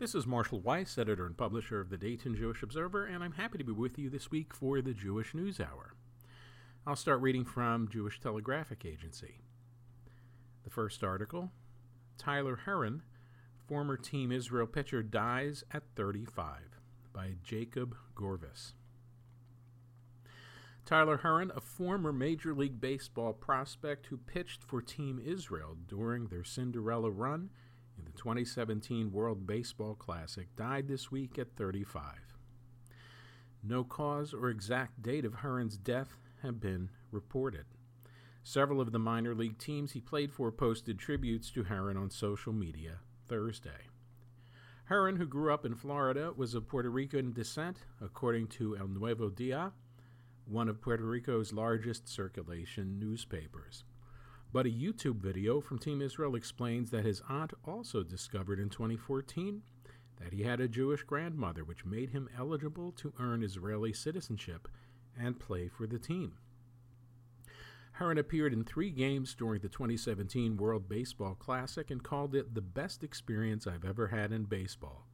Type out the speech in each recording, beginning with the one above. This is Marshall Weiss, editor and publisher of the Dayton Jewish Observer, and I'm happy to be with you this week for the Jewish News Hour. I'll start reading from Jewish Telegraphic Agency. The first article, Tyler Herron, former Team Israel pitcher dies at 35, by Jacob Gorvis. Tyler Herron, a former Major League Baseball prospect who pitched for Team Israel during their Cinderella run in the 2017 World Baseball Classic, died this week at 35. No cause or exact date of Herron's death have been reported. Several of the minor league teams he played for posted tributes to Herron on social media Thursday. Herron, who grew up in Florida, was of Puerto Rican descent, according to El Nuevo Dia, one of Puerto Rico's largest circulation newspapers. But a YouTube video from Team Israel explains that his aunt also discovered in 2014 that he had a Jewish grandmother, which made him eligible to earn Israeli citizenship and play for the team. Herron appeared in 3 games during the 2017 World Baseball Classic and called it the best experience I've ever had in baseball.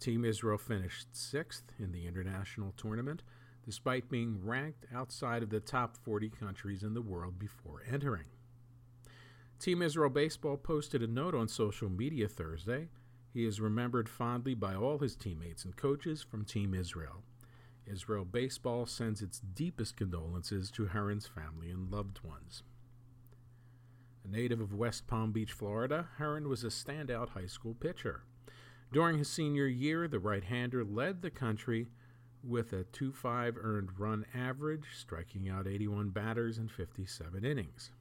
Team Israel finished 6th in the international tournament, despite being ranked outside of the top 40 countries in the world before entering. Team Israel Baseball posted a note on social media Thursday. He is remembered fondly by all his teammates and coaches from Team Israel. Israel Baseball sends its deepest condolences to Herron's family and loved ones. A native of West Palm Beach, Florida, Herron was a standout high school pitcher. During his senior year, the right-hander led the country with a 2.5 earned run average, striking out 81 batters in 57 innings.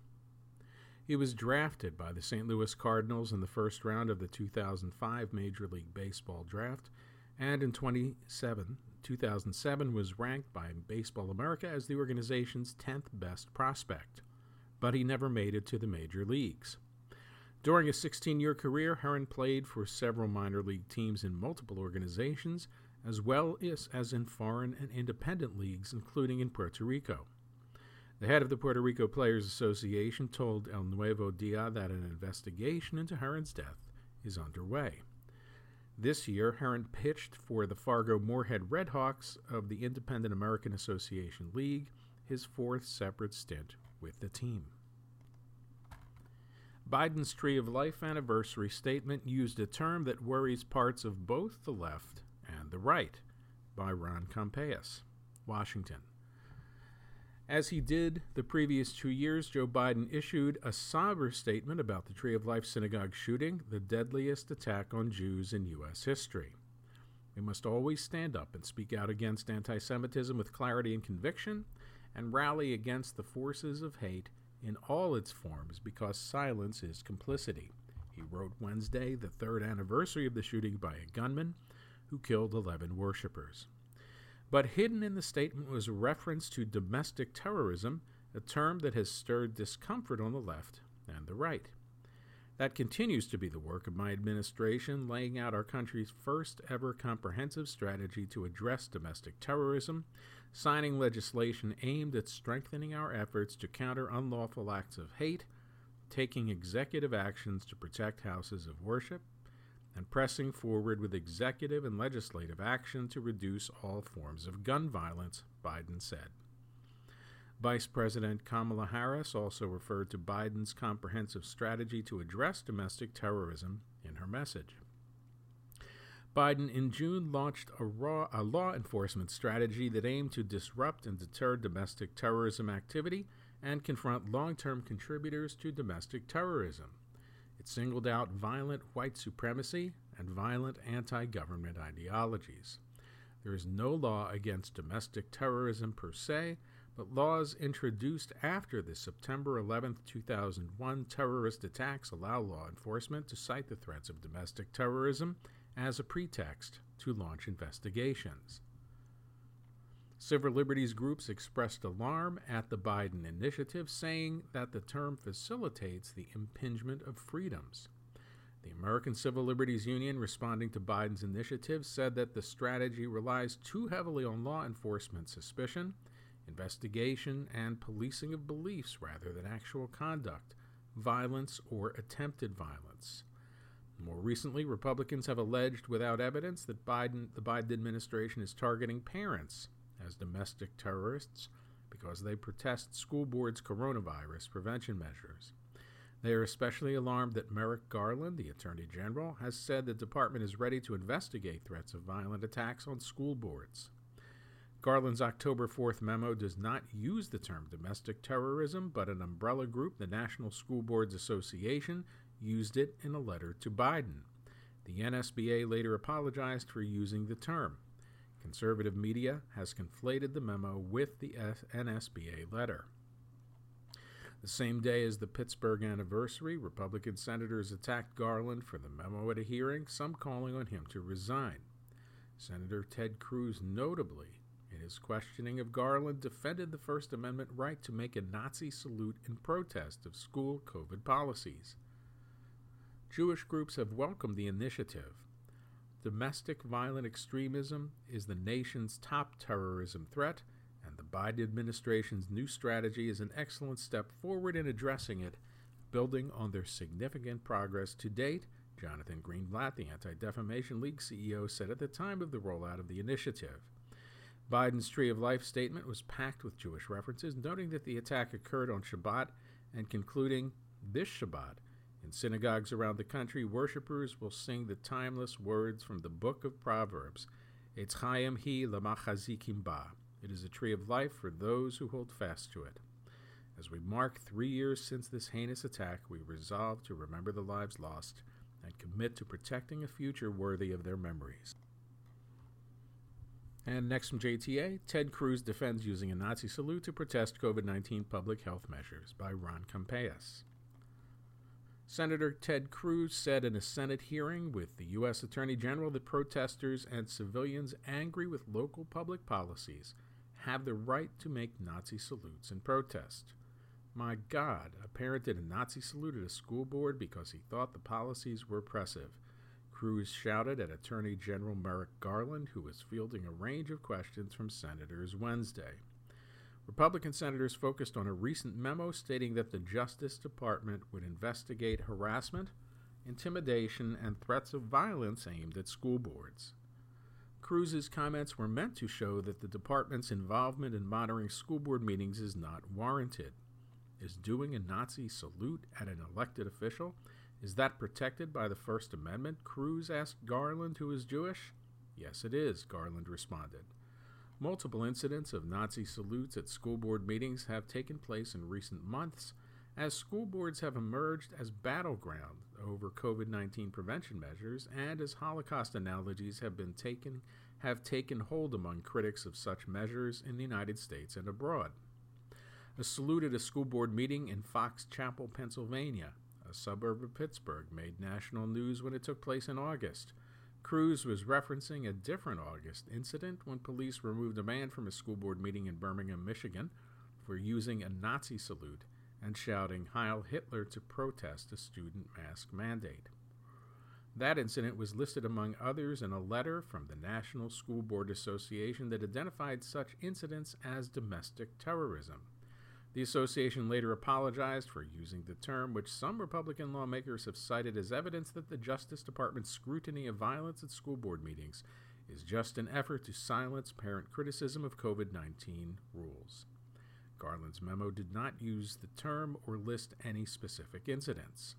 He was drafted by the St. Louis Cardinals in the first round of the 2005 Major League Baseball draft, and in 2007 was ranked by Baseball America as the organization's 10th best prospect, but he never made it to the major leagues. During his 16-year career, Herron played for several minor league teams in multiple organizations, as well as in foreign and independent leagues, including in Puerto Rico. The head of the Puerto Rico Players Association told El Nuevo Dia that an investigation into Herron's death is underway. This year, Herron pitched for the Fargo-Moorhead Redhawks of the Independent American Association League, his 4th separate stint with the team. Biden's Tree of Life anniversary statement used a term that worries parts of both the left and the right, by Ron Campeas, Washington. As he did the previous 2 years, Joe Biden issued a somber statement about the Tree of Life synagogue shooting, the deadliest attack on Jews in U.S. history. We must always stand up and speak out against anti-Semitism with clarity and conviction, and rally against the forces of hate in all its forms, because silence is complicity, he wrote Wednesday, the 3rd anniversary of the shooting by a gunman who killed 11 worshippers. But hidden in the statement was a reference to domestic terrorism, a term that has stirred discomfort on the left and the right. That continues to be the work of my administration, laying out our country's first ever comprehensive strategy to address domestic terrorism, signing legislation aimed at strengthening our efforts to counter unlawful acts of hate, taking executive actions to protect houses of worship, and pressing forward with executive and legislative action to reduce all forms of gun violence, Biden said. Vice President Kamala Harris also referred to Biden's comprehensive strategy to address domestic terrorism in her message. Biden in June launched a law enforcement strategy that aimed to disrupt and deter domestic terrorism activity and confront long-term contributors to domestic terrorism. It singled out violent white supremacy and violent anti-government ideologies. There is no law against domestic terrorism per se, but laws introduced after the September 11, 2001 terrorist attacks allow law enforcement to cite the threats of domestic terrorism as a pretext to launch investigations. Civil liberties groups expressed alarm at the Biden initiative, saying that the term facilitates the impingement of freedoms. The American Civil Liberties Union, responding to Biden's initiative, said that the strategy relies too heavily on law enforcement suspicion, investigation, and policing of beliefs rather than actual conduct, violence, or attempted violence. More recently, Republicans have alleged without evidence that the Biden administration is targeting parents as domestic terrorists because they protest school boards' coronavirus prevention measures. They are especially alarmed that Merrick Garland, the Attorney General, has said the department is ready to investigate threats of violent attacks on school boards. Garland's October 4th memo does not use the term domestic terrorism, but an umbrella group, the National School Boards Association, used it in a letter to Biden. The NSBA later apologized for using the term. Conservative media has conflated the memo with the NSBA letter. The same day as the Pittsburgh anniversary, Republican senators attacked Garland for the memo at a hearing, some calling on him to resign. Senator Ted Cruz, notably, in his questioning of Garland, defended the First Amendment right to make a Nazi salute in protest of school COVID policies. Jewish groups have welcomed the initiative. Domestic violent extremism is the nation's top terrorism threat, and the Biden administration's new strategy is an excellent step forward in addressing it, building on their significant progress to date, Jonathan Greenblatt, the Anti-Defamation League CEO, said at the time of the rollout of the initiative. Biden's Tree of Life statement was packed with Jewish references, noting that the attack occurred on Shabbat and concluding, "This Shabbat, in synagogues around the country, worshipers will sing the timeless words from the Book of Proverbs, Eitz Chaim Hi L'Machazikim Ba. It is a tree of life for those who hold fast to it." As we mark 3 years since this heinous attack, we resolve to remember the lives lost and commit to protecting a future worthy of their memories. And next from JTA, Ted Cruz defends using a Nazi salute to protest COVID-19 public health measures by Ron Campeas. Senator Ted Cruz said in a Senate hearing with the U.S. Attorney General that protesters and civilians angry with local public policies have the right to make Nazi salutes in protest. My God, a parent did a Nazi salute at a school board because he thought the policies were oppressive, Cruz shouted at Attorney General Merrick Garland, who was fielding a range of questions from senators Wednesday. Republican senators focused on a recent memo stating that the Justice Department would investigate harassment, intimidation, and threats of violence aimed at school boards. Cruz's comments were meant to show that the department's involvement in monitoring school board meetings is not warranted. Is doing a Nazi salute at an elected official? Is that protected by the First Amendment? Cruz asked Garland, who is Jewish. Yes, it is, Garland responded. Multiple incidents of Nazi salutes at school board meetings have taken place in recent months as school boards have emerged as battleground over COVID-19 prevention measures and as Holocaust analogies have taken hold among critics of such measures in the United States and abroad. A salute at a school board meeting in Fox Chapel, Pennsylvania, a suburb of Pittsburgh, made national news when it took place in August. Cruz was referencing a different August incident when police removed a man from a school board meeting in Birmingham, Michigan, for using a Nazi salute and shouting "Heil Hitler" to protest a student mask mandate. That incident was listed among others in a letter from the National School Boards Association that identified such incidents as domestic terrorism. The association later apologized for using the term, which some Republican lawmakers have cited as evidence that the Justice Department's scrutiny of violence at school board meetings is just an effort to silence parent criticism of COVID-19 rules. Garland's memo did not use the term or list any specific incidents.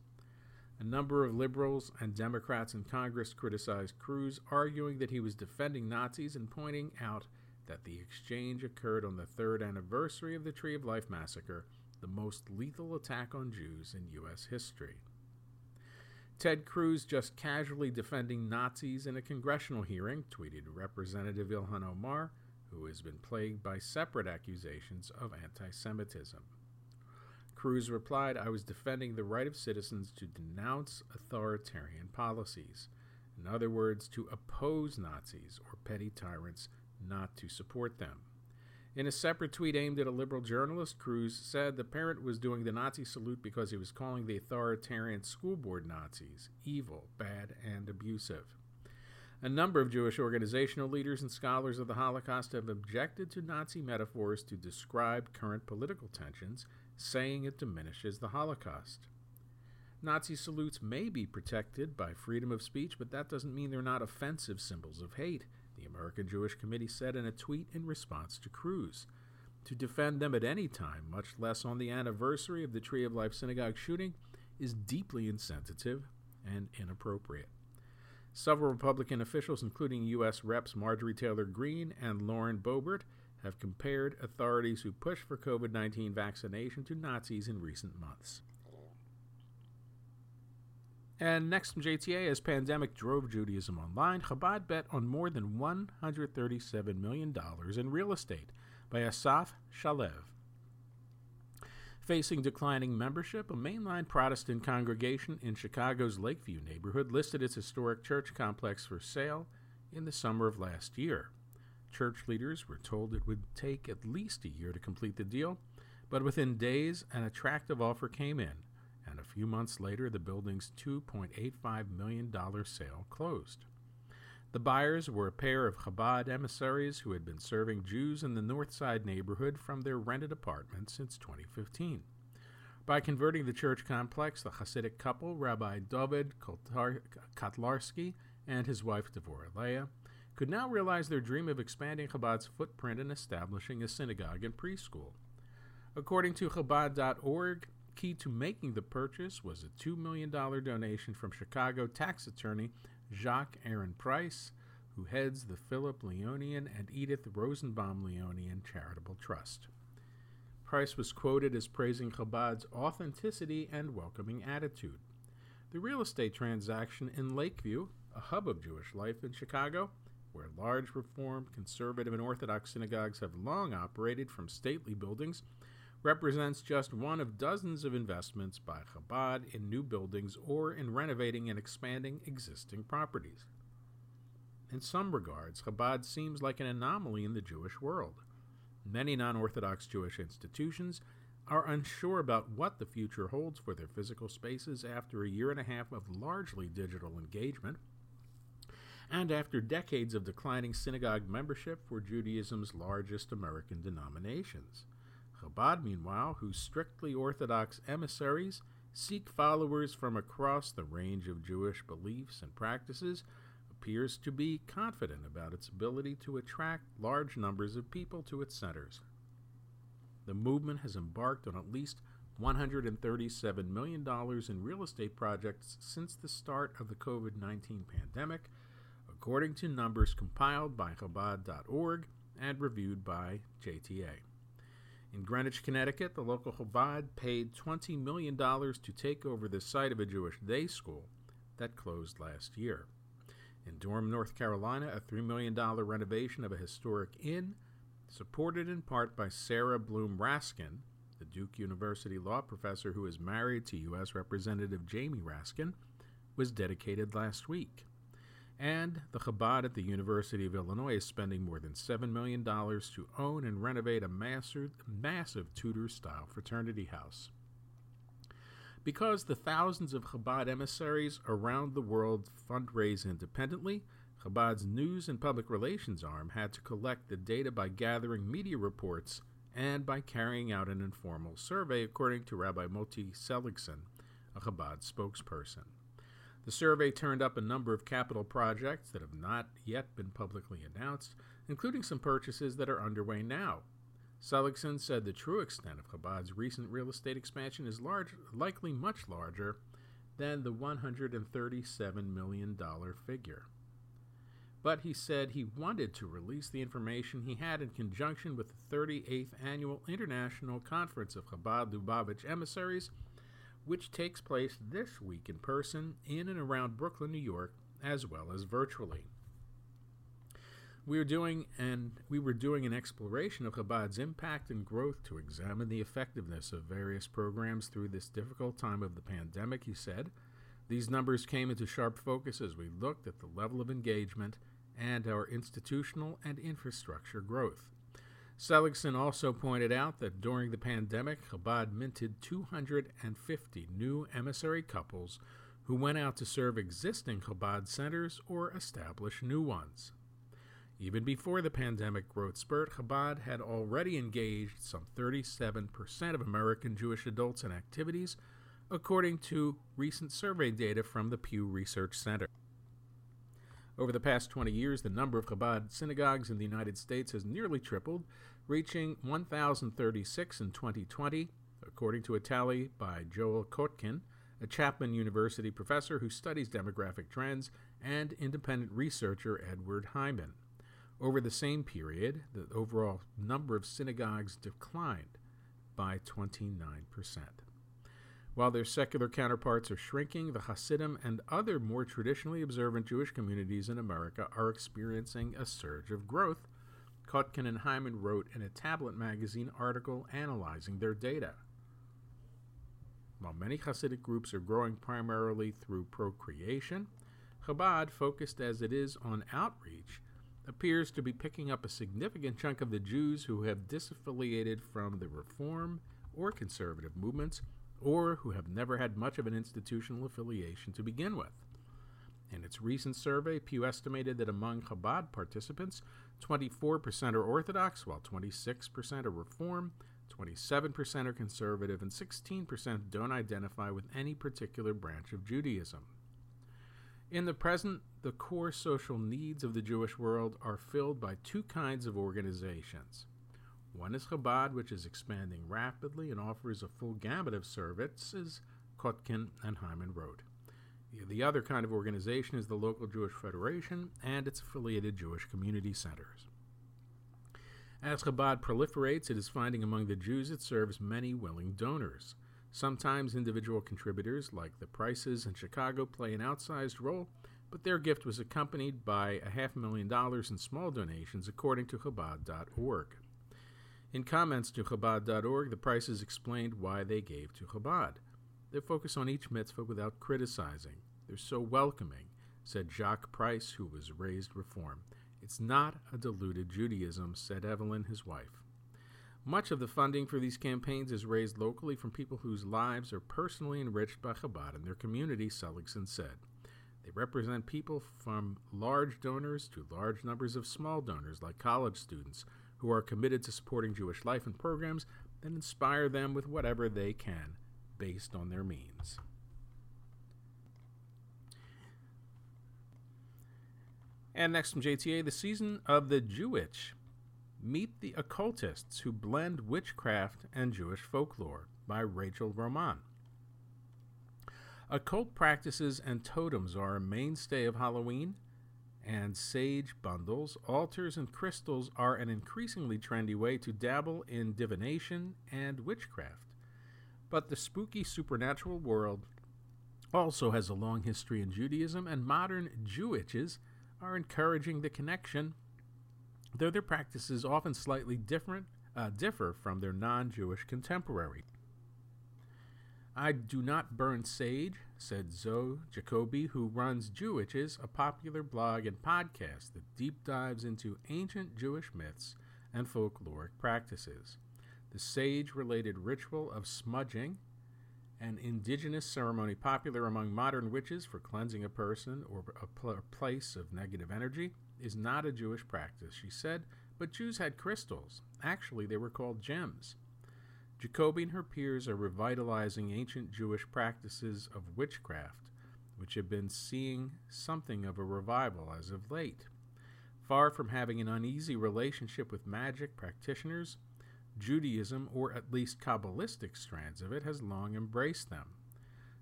A number of liberals and Democrats in Congress criticized Cruz, arguing that he was defending Nazis and pointing out that the exchange occurred on the third anniversary of the Tree of Life massacre, the most lethal attack on Jews in U.S. history. Ted Cruz, just casually defending Nazis in a congressional hearing, tweeted Representative Ilhan Omar, who has been plagued by separate accusations of anti-Semitism. Cruz replied, "I was defending the right of citizens to denounce authoritarian policies. In other words, to oppose Nazis or petty tyrants, not to support them." In a separate tweet aimed at a liberal journalist, Cruz said the parent was doing the Nazi salute because he was calling the authoritarian school board Nazis evil, bad, and abusive. A number of Jewish organizational leaders and scholars of the Holocaust have objected to Nazi metaphors to describe current political tensions, saying it diminishes the Holocaust. Nazi salutes may be protected by freedom of speech, but that doesn't mean they're not offensive symbols of hate, the American Jewish Committee said in a tweet in response to Cruz. To defend them at any time, much less on the anniversary of the Tree of Life synagogue shooting, is deeply insensitive and inappropriate. Several Republican officials, including U.S. Reps Marjorie Taylor Greene and Lauren Boebert, have compared authorities who push for COVID-19 vaccination to Nazis in recent months. And next from JTA, as pandemic drove Judaism online, Chabad bet on more than $137 million in real estate by Asaf Shalev. Facing declining membership, a mainline Protestant congregation in Chicago's Lakeview neighborhood listed its historic church complex for sale in the summer of last year. Church leaders were told it would take at least a year to complete the deal, but within days, an attractive offer came in, and a few months later, the building's $2.85 million sale closed. The buyers were a pair of Chabad emissaries who had been serving Jews in the Northside neighborhood from their rented apartment since 2015. By converting the church complex, the Hasidic couple, Rabbi David Kotlarsky and his wife Devorah Leah, could now realize their dream of expanding Chabad's footprint and establishing a synagogue and preschool. According to Chabad.org, key to making the purchase was a $2 million donation from Chicago tax attorney Jacques Aaron Price, who heads the Philip Leonian and Edith Rosenbaum Leonian Charitable Trust. Price was quoted as praising Chabad's authenticity and welcoming attitude. The real estate transaction in Lakeview, a hub of Jewish life in Chicago, where large Reform, Conservative, and Orthodox synagogues have long operated from stately buildings, represents just one of dozens of investments by Chabad in new buildings or in renovating and expanding existing properties. In some regards, Chabad seems like an anomaly in the Jewish world. Many non-Orthodox Jewish institutions are unsure about what the future holds for their physical spaces after a year and a half of largely digital engagement, and after decades of declining synagogue membership for Judaism's largest American denominations. Chabad, meanwhile, whose strictly Orthodox emissaries seek followers from across the range of Jewish beliefs and practices, appears to be confident about its ability to attract large numbers of people to its centers. The movement has embarked on at least $137 million in real estate projects since the start of the COVID-19 pandemic, according to numbers compiled by Chabad.org and reviewed by JTA. In Greenwich, Connecticut, the local Chabad paid $20 million to take over the site of a Jewish day school that closed last year. In Durham, North Carolina, a $3 million renovation of a historic inn, supported in part by Sarah Bloom Raskin, the Duke University law professor who is married to U.S. Representative Jamie Raskin, was dedicated last week. And the Chabad at the University of Illinois is spending more than $7 million to own and renovate a massive Tudor-style fraternity house. Because the thousands of Chabad emissaries around the world fundraise independently, Chabad's news and public relations arm had to collect the data by gathering media reports and by carrying out an informal survey, according to Rabbi Moti Seligson, a Chabad spokesperson. The survey turned up a number of capital projects that have not yet been publicly announced, including some purchases that are underway now. Seligson said the true extent of Chabad's recent real estate expansion is likely much larger than the $137 million figure. But he said he wanted to release the information he had in conjunction with the 38th Annual International Conference of Chabad Lubavitch Emissaries, which takes place this week in person in and around Brooklyn, New York, as well as virtually. We were doing an exploration of Chabad's impact and growth to examine the effectiveness of various programs through this difficult time of the pandemic, he said. These numbers came into sharp focus as we looked at the level of engagement and our institutional and infrastructure growth. Seligson also pointed out that during the pandemic, Chabad minted 250 new emissary couples who went out to serve existing Chabad centers or establish new ones. Even before the pandemic growth spurt, Chabad had already engaged some 37% of American Jewish adults in activities, according to recent survey data from the Pew Research Center. Over the past 20 years, the number of Chabad synagogues in the United States has nearly tripled, reaching 1,036 in 2020, according to a tally by Joel Kotkin, a Chapman University professor who studies demographic trends, and independent researcher Edward Hyman. Over the same period, the overall number of synagogues declined by 29%. While their secular counterparts are shrinking, the Hasidim and other more traditionally observant Jewish communities in America are experiencing a surge of growth, Kotkin and Hyman wrote in a Tablet magazine article analyzing their data. While many Hasidic groups are growing primarily through procreation, Chabad, focused as it is on outreach, appears to be picking up a significant chunk of the Jews who have disaffiliated from the Reform or conservative movements, or who have never had much of an institutional affiliation to begin with. In its recent survey, Pew estimated that among Chabad participants, 24% are Orthodox, while 26% are Reform, 27% are conservative, and 16% don't identify with any particular branch of Judaism. In the present, the core social needs of the Jewish world are filled by two kinds of organizations. One is Chabad, which is expanding rapidly and offers a full gamut of services, Kotkin and Hyman wrote. The other kind of organization is the local Jewish Federation and its affiliated Jewish community centers. As Chabad proliferates, it is finding among the Jews it serves many willing donors. Sometimes individual contributors, like the Prices in Chicago, play an outsized role, but their gift was accompanied by $500,000 in small donations, according to Chabad.org. In comments to Chabad.org, the Prices explained why they gave to Chabad. They focus on each mitzvah without criticizing. They're so welcoming, said Jacques Price, who was raised Reform. It's not a diluted Judaism, said Evelyn, his wife. Much of the funding for these campaigns is raised locally from people whose lives are personally enriched by Chabad and their community, Seligson said. They represent people from large donors to large numbers of small donors, like college students, who are committed to supporting Jewish life and programs that inspire them with whatever they can, based on their means. And next from JTA, the season of the Jewitch. Meet the Occultists Who Blend Witchcraft and Jewish Folklore by Rachel Roman. Occult practices and totems are a mainstay of Halloween, and sage bundles, altars, and crystals are an increasingly trendy way to dabble in divination and witchcraft. But the spooky supernatural world also has a long history in Judaism, and modern Jewitches are encouraging the connection, though their practices often slightly differ from their non-Jewish contemporary. I do not burn sage, said Zoe Jacoby, who runs Jewitches, a popular blog and podcast that deep dives into ancient Jewish myths and folkloric practices. The sage-related ritual of smudging, an indigenous ceremony popular among modern witches for cleansing a person or a place of negative energy, is not a Jewish practice, she said, but Jews had crystals. Actually, they were called gems. Jacoby and her peers are revitalizing ancient Jewish practices of witchcraft, which have been seeing something of a revival as of late. Far from having an uneasy relationship with magic practitioners, Judaism, or at least Kabbalistic strands of it, has long embraced them.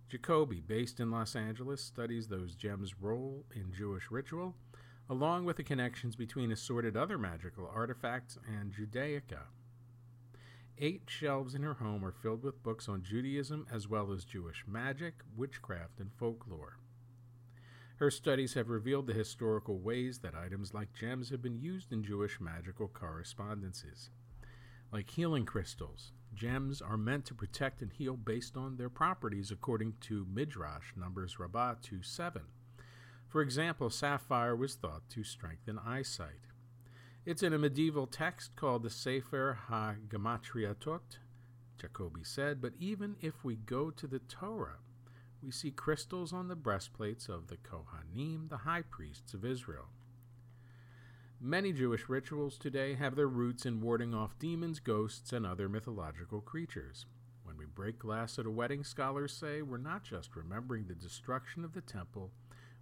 Jacoby, based in Los Angeles, studies those gems' role in Jewish ritual, along with the connections between assorted other magical artifacts and Judaica. 8 shelves in her home are filled with books on Judaism as well as Jewish magic, witchcraft, and folklore. Her studies have revealed the historical ways that items like gems have been used in Jewish magical correspondences. Like healing crystals, gems are meant to protect and heal based on their properties, according to Midrash, Numbers Rabbah 2:7. For example, sapphire was thought to strengthen eyesight. It's in a medieval text called the Sefer HaGematriatot, Jacoby said, but even if we go to the Torah, we see crystals on the breastplates of the Kohanim, the high priests of Israel. Many Jewish rituals today have their roots in warding off demons, ghosts, and other mythological creatures. When we break glass at a wedding, scholars say, we're not just remembering the destruction of the temple,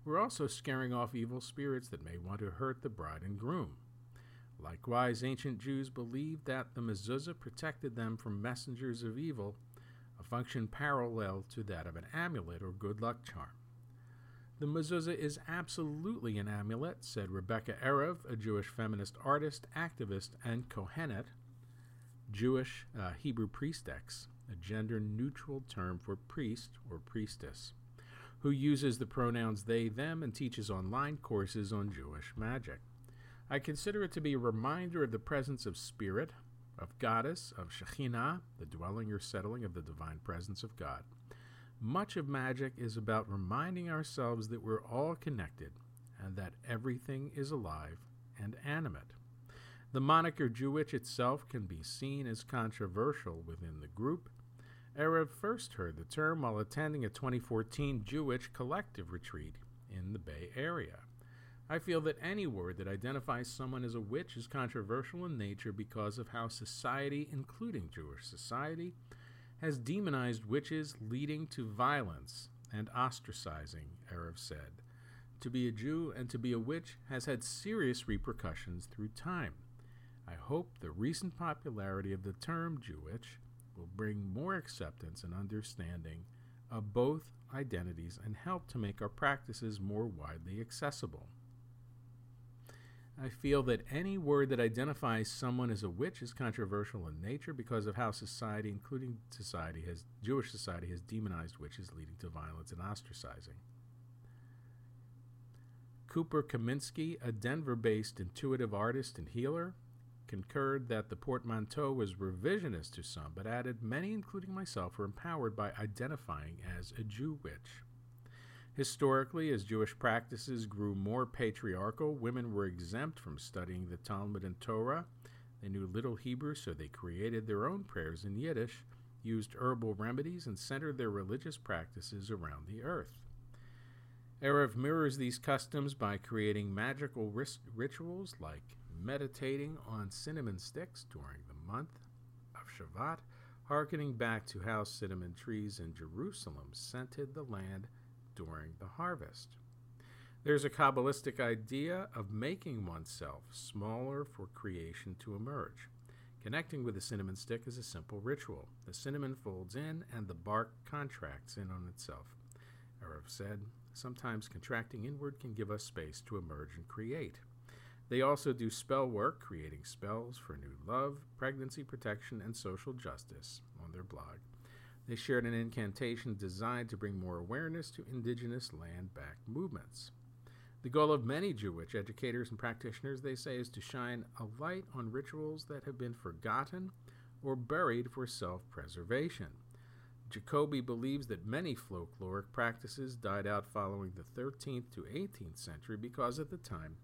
we're also scaring off evil spirits that may want to hurt the bride and groom. Likewise, ancient Jews believed that the mezuzah protected them from messengers of evil, a function parallel to that of an amulet or good luck charm. The mezuzah is absolutely an amulet, said Rebecca Erev, a Jewish feminist artist, activist, and Kohenet, Jewish Hebrew priestex, a gender-neutral term for priest or priestess, who uses the pronouns they, them, and teaches online courses on Jewish magic. I consider it to be a reminder of the presence of spirit, of goddess, of Shekhinah, the dwelling or settling of the divine presence of God. Much of magic is about reminding ourselves that we're all connected and that everything is alive and animate. The moniker Jewitch itself can be seen as controversial within the group. Erev first heard the term while attending a 2014 Jewitch collective retreat in the Bay Area. I feel that any word that identifies someone as a witch is controversial in nature because of how society, including Jewish society, has demonized witches, leading to violence and ostracizing, Erev said. To be a Jew and to be a witch has had serious repercussions through time. I hope the recent popularity of the term Jewitch will bring more acceptance and understanding of both identities and help to make our practices more widely accessible. I feel that any word that identifies someone as a witch is controversial in nature because of how society, including Jewish society, has demonized witches, leading to violence and ostracizing. Cooper Kaminsky, a Denver-based intuitive artist and healer, concurred that the portmanteau was revisionist to some, but added many, including myself, were empowered by identifying as a Jew witch. Historically, as Jewish practices grew more patriarchal, women were exempt from studying the Talmud and Torah. They knew little Hebrew, so they created their own prayers in Yiddish, used herbal remedies, and centered their religious practices around the earth. Erev mirrors these customs by creating magical rituals like meditating on cinnamon sticks during the month of Shabbat, hearkening back to how cinnamon trees in Jerusalem scented the land during the harvest. There's a Kabbalistic idea of making oneself smaller for creation to emerge. Connecting with a cinnamon stick is a simple ritual. The cinnamon folds in and the bark contracts in on itself. Erev said, sometimes contracting inward can give us space to emerge and create. They also do spell work, creating spells for new love, pregnancy protection, and social justice on their blog. They shared an incantation designed to bring more awareness to indigenous land-back movements. The goal of many Jewitch educators and practitioners, they say, is to shine a light on rituals that have been forgotten or buried for self-preservation. Jacoby believes that many folkloric practices died out following the 13th to 18th century because at the time,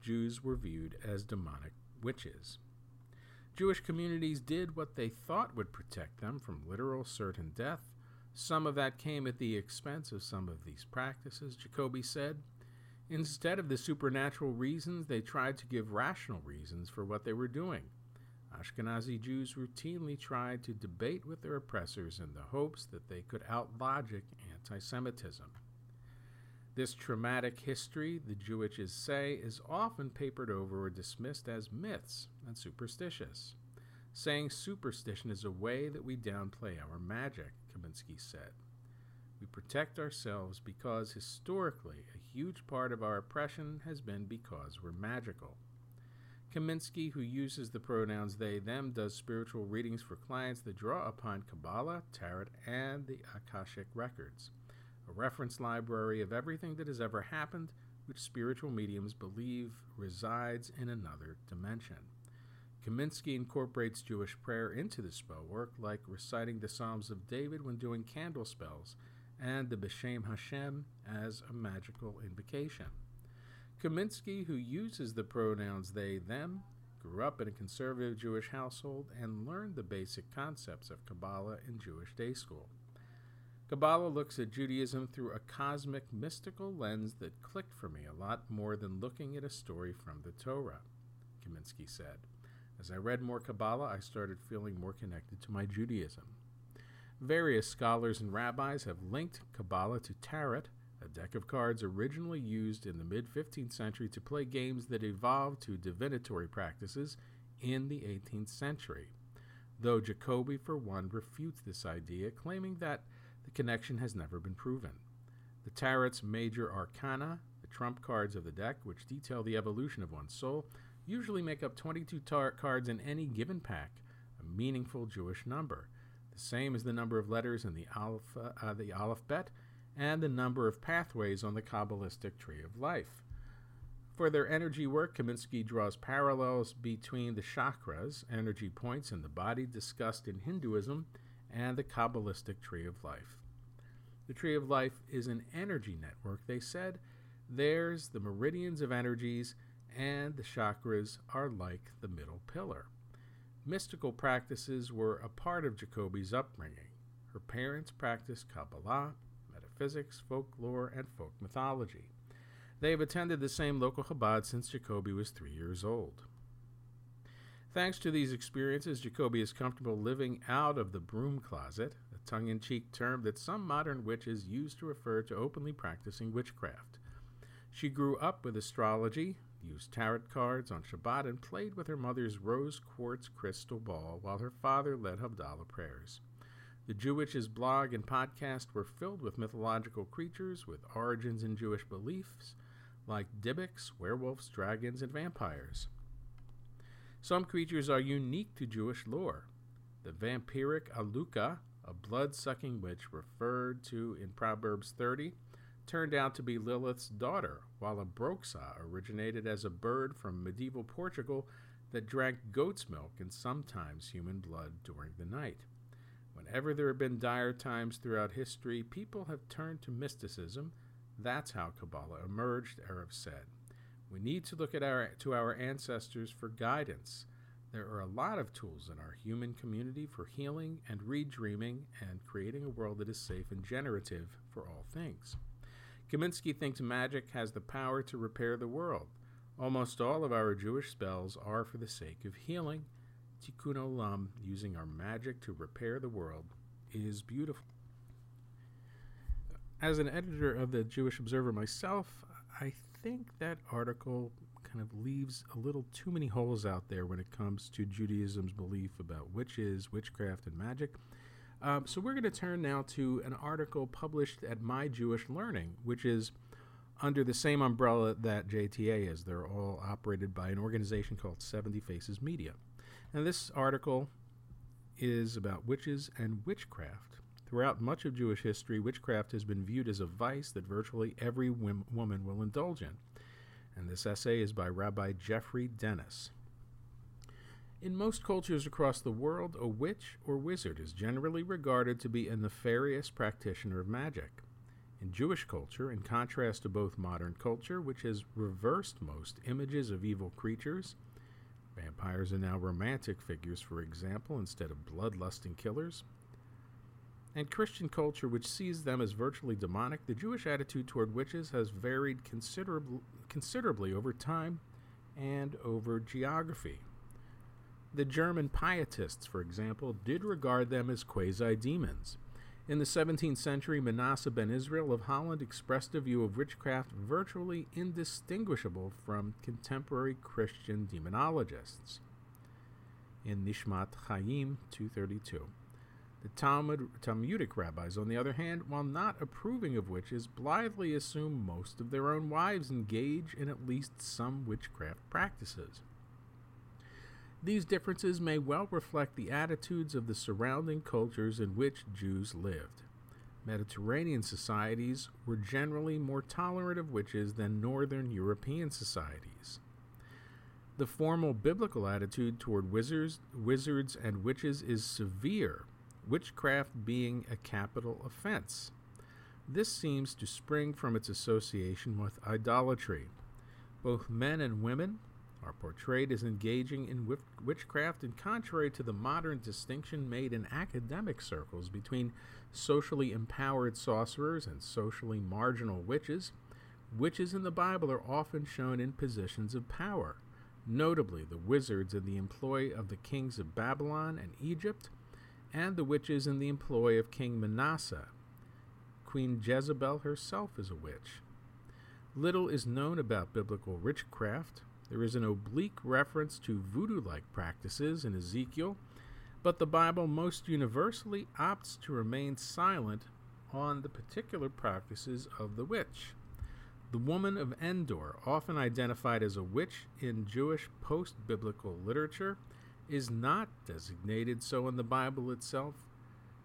Jews were viewed as demonic witches. Jewish communities did what they thought would protect them from literal certain death. Some of that came at the expense of some of these practices, Jacoby said. Instead of the supernatural reasons, they tried to give rational reasons for what they were doing. Ashkenazi Jews routinely tried to debate with their oppressors in the hopes that they could outlogic anti-Semitism. This traumatic history, the Jewitches say, is often papered over or dismissed as myths and superstitious. Saying superstition is a way that we downplay our magic, Kaminsky said. We protect ourselves because historically a huge part of our oppression has been because we're magical. Kaminsky, who uses the pronouns they, them, does spiritual readings for clients that draw upon Kabbalah, Tarot, and the Akashic Records, a reference library of everything that has ever happened, which spiritual mediums believe resides in another dimension. Kaminsky incorporates Jewish prayer into the spell work, like reciting the Psalms of David when doing candle spells, and the B'Shem Hashem as a magical invocation. Kaminsky, who uses the pronouns they, them, grew up in a conservative Jewish household and learned the basic concepts of Kabbalah in Jewish day school. Kabbalah looks at Judaism through a cosmic, mystical lens that clicked for me a lot more than looking at a story from the Torah, Kaminsky said. As I read more Kabbalah, I started feeling more connected to my Judaism. Various scholars and rabbis have linked Kabbalah to Tarot, a deck of cards originally used in the mid-15th century to play games that evolved to divinatory practices in the 18th century, though Jacoby, for one, refutes this idea, claiming that the connection has never been proven. The Tarot's major arcana, the trump cards of the deck, which detail the evolution of one's soul, usually make up 22 cards in any given pack, a meaningful Jewish number, the same as the number of letters in the alphabet, and the number of pathways on the Kabbalistic Tree of Life. For their energy work, Kaminsky draws parallels between the chakras, energy points in the body discussed in Hinduism, and the Kabbalistic Tree of Life. The Tree of Life is an energy network, they said. There's the meridians of energies, and the chakras are like the middle pillar. Mystical practices were a part of Jacoby's upbringing. Her parents practiced Kabbalah, metaphysics, folklore, and folk mythology. They have attended the same local Chabad since Jacoby was 3 years old. Thanks to these experiences, Jacoby is comfortable living out of the broom closet, a tongue-in-cheek term that some modern witches use to refer to openly practicing witchcraft. She grew up with astrology, used tarot cards on Shabbat, and played with her mother's rose quartz crystal ball while her father led Havdalah prayers. The Jewitches blog and podcast were filled with mythological creatures with origins in Jewish beliefs, like Dybbuk's, werewolves, dragons, and vampires. Some creatures are unique to Jewish lore. The vampiric Aluka, a blood-sucking witch referred to in Proverbs 30, turned out to be Lilith's daughter, while a Broxa originated as a bird from medieval Portugal that drank goat's milk and sometimes human blood during the night. Whenever there have been dire times throughout history, people have turned to mysticism. That's how Kabbalah emerged, Erev said. We need to look to our ancestors for guidance. There are a lot of tools in our human community for healing and redreaming and creating a world that is safe and generative for all things. Kaminsky thinks magic has the power to repair the world. Almost all of our Jewish spells are for the sake of healing. Tikkun Olam, using our magic to repair the world, is beautiful. As an editor of the Jewish Observer myself, I think that article kind of leaves a little too many holes out there when it comes to Judaism's belief about witches, witchcraft, and magic. So we're going to turn now to an article published at My Jewish Learning, which is under the same umbrella that JTA is. They're all operated by an organization called 70 Faces Media. And this article is about witches and witchcraft. Throughout much of Jewish history, witchcraft has been viewed as a vice that virtually every woman will indulge in. And this essay is by Rabbi Jeffrey Dennis. In most cultures across the world, a witch or wizard is generally regarded to be a nefarious practitioner of magic. In Jewish culture, in contrast to both modern culture, which has reversed most images of evil creatures, vampires are now romantic figures, for example, instead of bloodlusting killers, and Christian culture, which sees them as virtually demonic, the Jewish attitude toward witches has varied considerably over time and over geography. The German pietists, for example, did regard them as quasi-demons. In the 17th century, Manasseh ben Israel of Holland expressed a view of witchcraft virtually indistinguishable from contemporary Christian demonologists. In Nishmat Chaim 232, the Talmudic rabbis, on the other hand, while not approving of witches, blithely assume most of their own wives engage in at least some witchcraft practices. These differences may well reflect the attitudes of the surrounding cultures in which Jews lived. Mediterranean societies were generally more tolerant of witches than northern European societies. The formal biblical attitude toward wizards and witches is severe, witchcraft being a capital offense. This seems to spring from its association with idolatry. Both men and women are portrayed as engaging in witchcraft, and contrary to the modern distinction made in academic circles between socially empowered sorcerers and socially marginal witches, witches in the Bible are often shown in positions of power, notably the wizards in the employ of the kings of Babylon and Egypt, and the witches in the employ of King Manasseh. Queen Jezebel herself is a witch. Little is known about biblical witchcraft. There is an oblique reference to voodoo-like practices in Ezekiel, but the Bible most universally opts to remain silent on the particular practices of the witch. The woman of Endor, often identified as a witch in Jewish post-biblical literature, is not designated so in the Bible itself,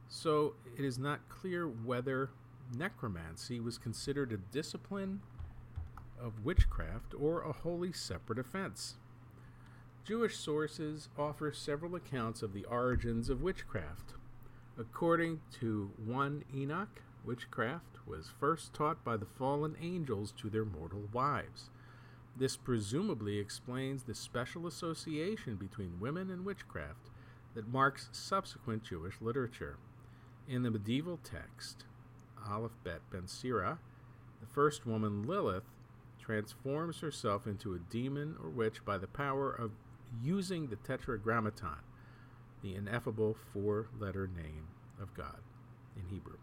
so it is not clear whether necromancy was considered a discipline of witchcraft or a wholly separate offense. Jewish sources offer several accounts of the origins of witchcraft. According to 1 Enoch, witchcraft was first taught by the fallen angels to their mortal wives. This presumably explains the special association between women and witchcraft that marks subsequent Jewish literature. In the medieval text, Aleph-Bet Ben-Sira, the first woman, Lilith, transforms herself into a demon or witch by the power of using the Tetragrammaton, the ineffable four-letter name of God in Hebrew.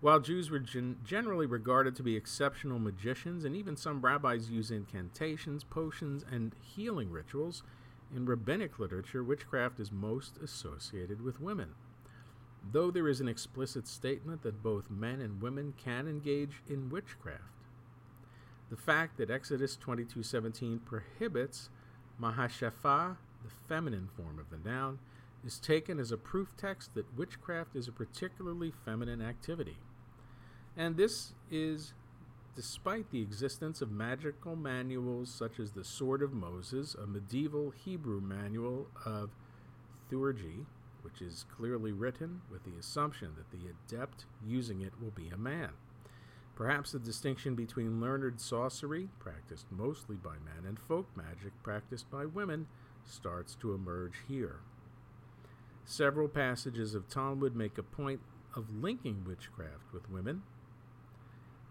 While Jews were generally regarded to be exceptional magicians, and even some rabbis use incantations, potions, and healing rituals, in rabbinic literature, witchcraft is most associated with women. Though there is an explicit statement that both men and women can engage in witchcraft, the fact that Exodus 22:17 prohibits mahashafah, the feminine form of the noun, is taken as a proof text that witchcraft is a particularly feminine activity. And this is despite the existence of magical manuals such as the Sword of Moses, a medieval Hebrew manual of theurgy, which is clearly written with the assumption that the adept using it will be a man. Perhaps the distinction between learned sorcery, practiced mostly by men, and folk magic, practiced by women, starts to emerge here. Several passages of Talmud make a point of linking witchcraft with women.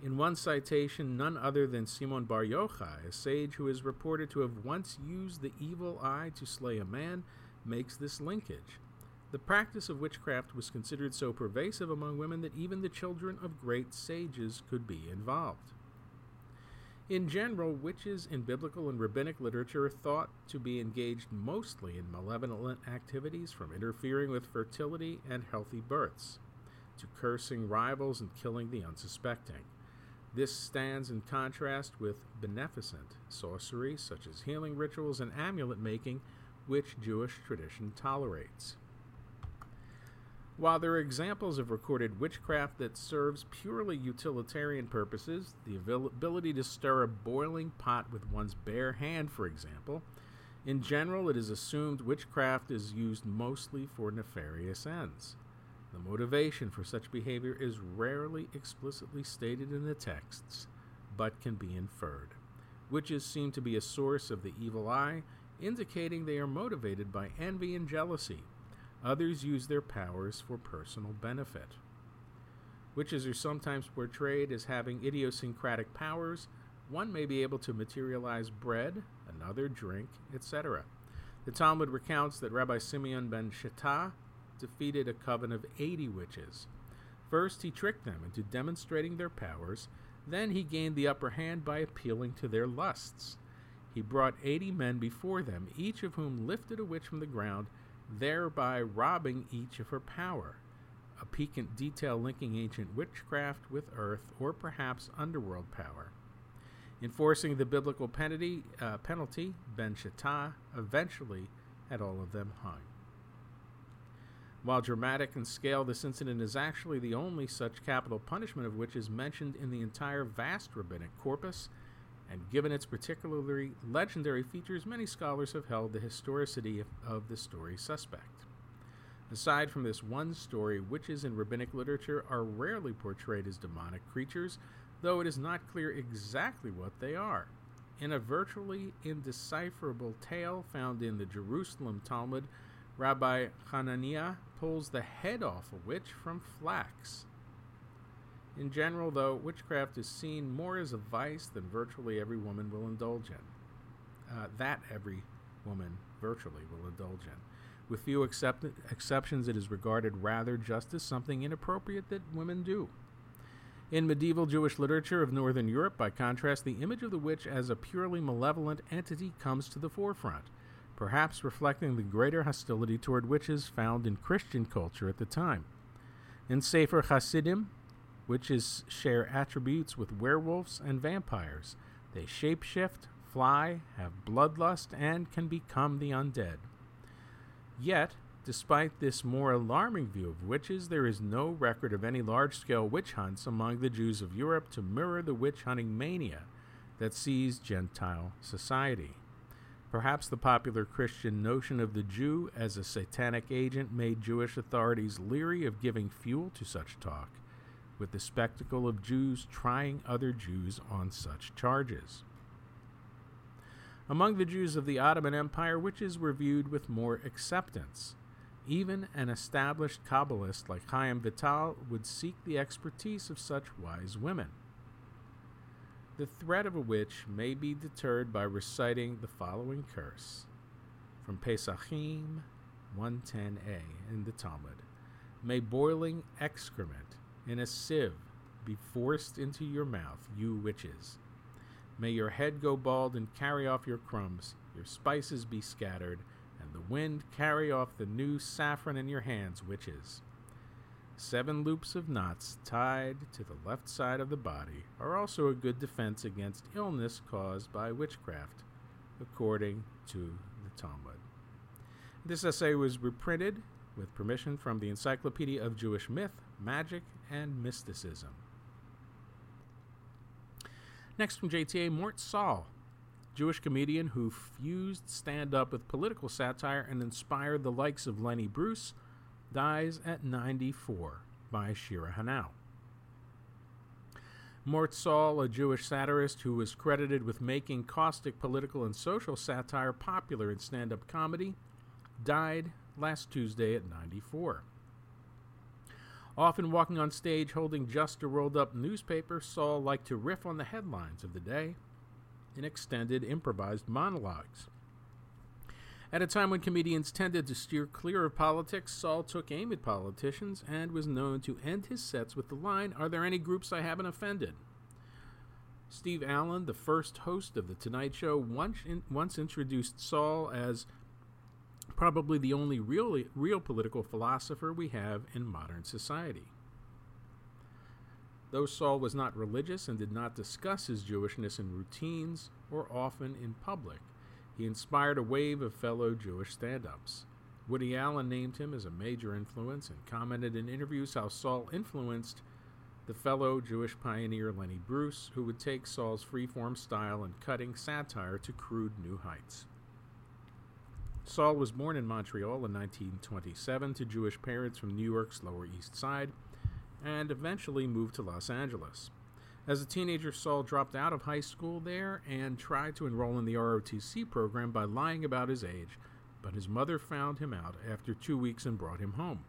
In one citation, none other than Simon Bar Yochai, a sage who is reported to have once used the evil eye to slay a man, makes this linkage. The practice of witchcraft was considered so pervasive among women that even the children of great sages could be involved. In general, witches in biblical and rabbinic literature are thought to be engaged mostly in malevolent activities, from interfering with fertility and healthy births, to cursing rivals and killing the unsuspecting. This stands in contrast with beneficent sorcery, such as healing rituals and amulet making, which Jewish tradition tolerates. While there are examples of recorded witchcraft that serves purely utilitarian purposes, the ability to stir a boiling pot with one's bare hand, for example, in general it is assumed witchcraft is used mostly for nefarious ends. The motivation for such behavior is rarely explicitly stated in the texts, but can be inferred. Witches seem to be a source of the evil eye, indicating they are motivated by envy and jealousy. Others use their powers for personal benefit. Witches are sometimes portrayed as having idiosyncratic powers. One may be able to materialize bread, another drink, etc. The Talmud recounts that Rabbi Simeon ben Shittah defeated a coven of 80 witches. First, he tricked them into demonstrating their powers. Then he gained the upper hand by appealing to their lusts. He brought 80 men before them, each of whom lifted a witch from the ground, thereby robbing each of her power, a piquant detail linking ancient witchcraft with earth or perhaps underworld power. Enforcing the biblical penalty, Ben-Shittah eventually had all of them hung. While dramatic in scale, this incident is actually the only such capital punishment of witches mentioned in the entire vast rabbinic corpus, and given its particularly legendary features, many scholars have held the historicity of the story suspect. Aside from this one story, witches in rabbinic literature are rarely portrayed as demonic creatures, though it is not clear exactly what they are. In a virtually indecipherable tale found in the Jerusalem Talmud, Rabbi Hananiah pulls the head off a witch from flax. In general, though, witchcraft is seen more as a vice than virtually every woman will indulge in. With few exceptions, it is regarded rather just as something inappropriate that women do. In medieval Jewish literature of Northern Europe, by contrast, the image of the witch as a purely malevolent entity comes to the forefront, perhaps reflecting the greater hostility toward witches found in Christian culture at the time. In Sefer Hasidim, witches share attributes with werewolves and vampires. They shapeshift, fly, have bloodlust, and can become the undead. Yet, despite this more alarming view of witches, there is no record of any large-scale witch hunts among the Jews of Europe to mirror the witch-hunting mania that seized Gentile society. Perhaps the popular Christian notion of the Jew as a satanic agent made Jewish authorities leery of giving fuel to such talk, with the spectacle of Jews trying other Jews on such charges. Among the Jews of the Ottoman Empire, witches were viewed with more acceptance. Even an established Kabbalist like Chaim Vital would seek the expertise of such wise women. The threat of a witch may be deterred by reciting the following curse from Pesachim 110a in the Talmud. May boiling excrement in a sieve be forced into your mouth, you witches. May your head go bald and carry off your crumbs, your spices be scattered, and the wind carry off the new saffron in your hands, witches. 7 loops of knots tied to the left side of the body are also a good defense against illness caused by witchcraft, according to the Talmud. This essay was reprinted with permission from the Encyclopedia of Jewish Myth, Magic, and Mysticism. Next from JTA, Mort Saul, Jewish comedian who fused stand-up with political satire and inspired the likes of Lenny Bruce, dies at 94 by Shira Hanau. Mort Saul, a Jewish satirist who was credited with making caustic political and social satire popular in stand-up comedy, died last Tuesday at 94. Often walking on stage holding just a rolled-up newspaper, Saul liked to riff on the headlines of the day in extended improvised monologues. At a time when comedians tended to steer clear of politics, Saul took aim at politicians and was known to end his sets with the line, "Are there any groups I haven't offended?" Steve Allen, the first host of The Tonight Show, once introduced Saul as probably the only real political philosopher we have in modern society. Though Saul was not religious and did not discuss his Jewishness in routines or often in public, he inspired a wave of fellow Jewish stand-ups. Woody Allen named him as a major influence and commented in interviews how Saul influenced the fellow Jewish pioneer Lenny Bruce, who would take Saul's freeform style and cutting satire to crude new heights. Saul was born in Montreal in 1927 to Jewish parents from New York's Lower East Side and eventually moved to Los Angeles. As a teenager, Saul dropped out of high school there and tried to enroll in the ROTC program by lying about his age, but his mother found him out after 2 weeks and brought him home.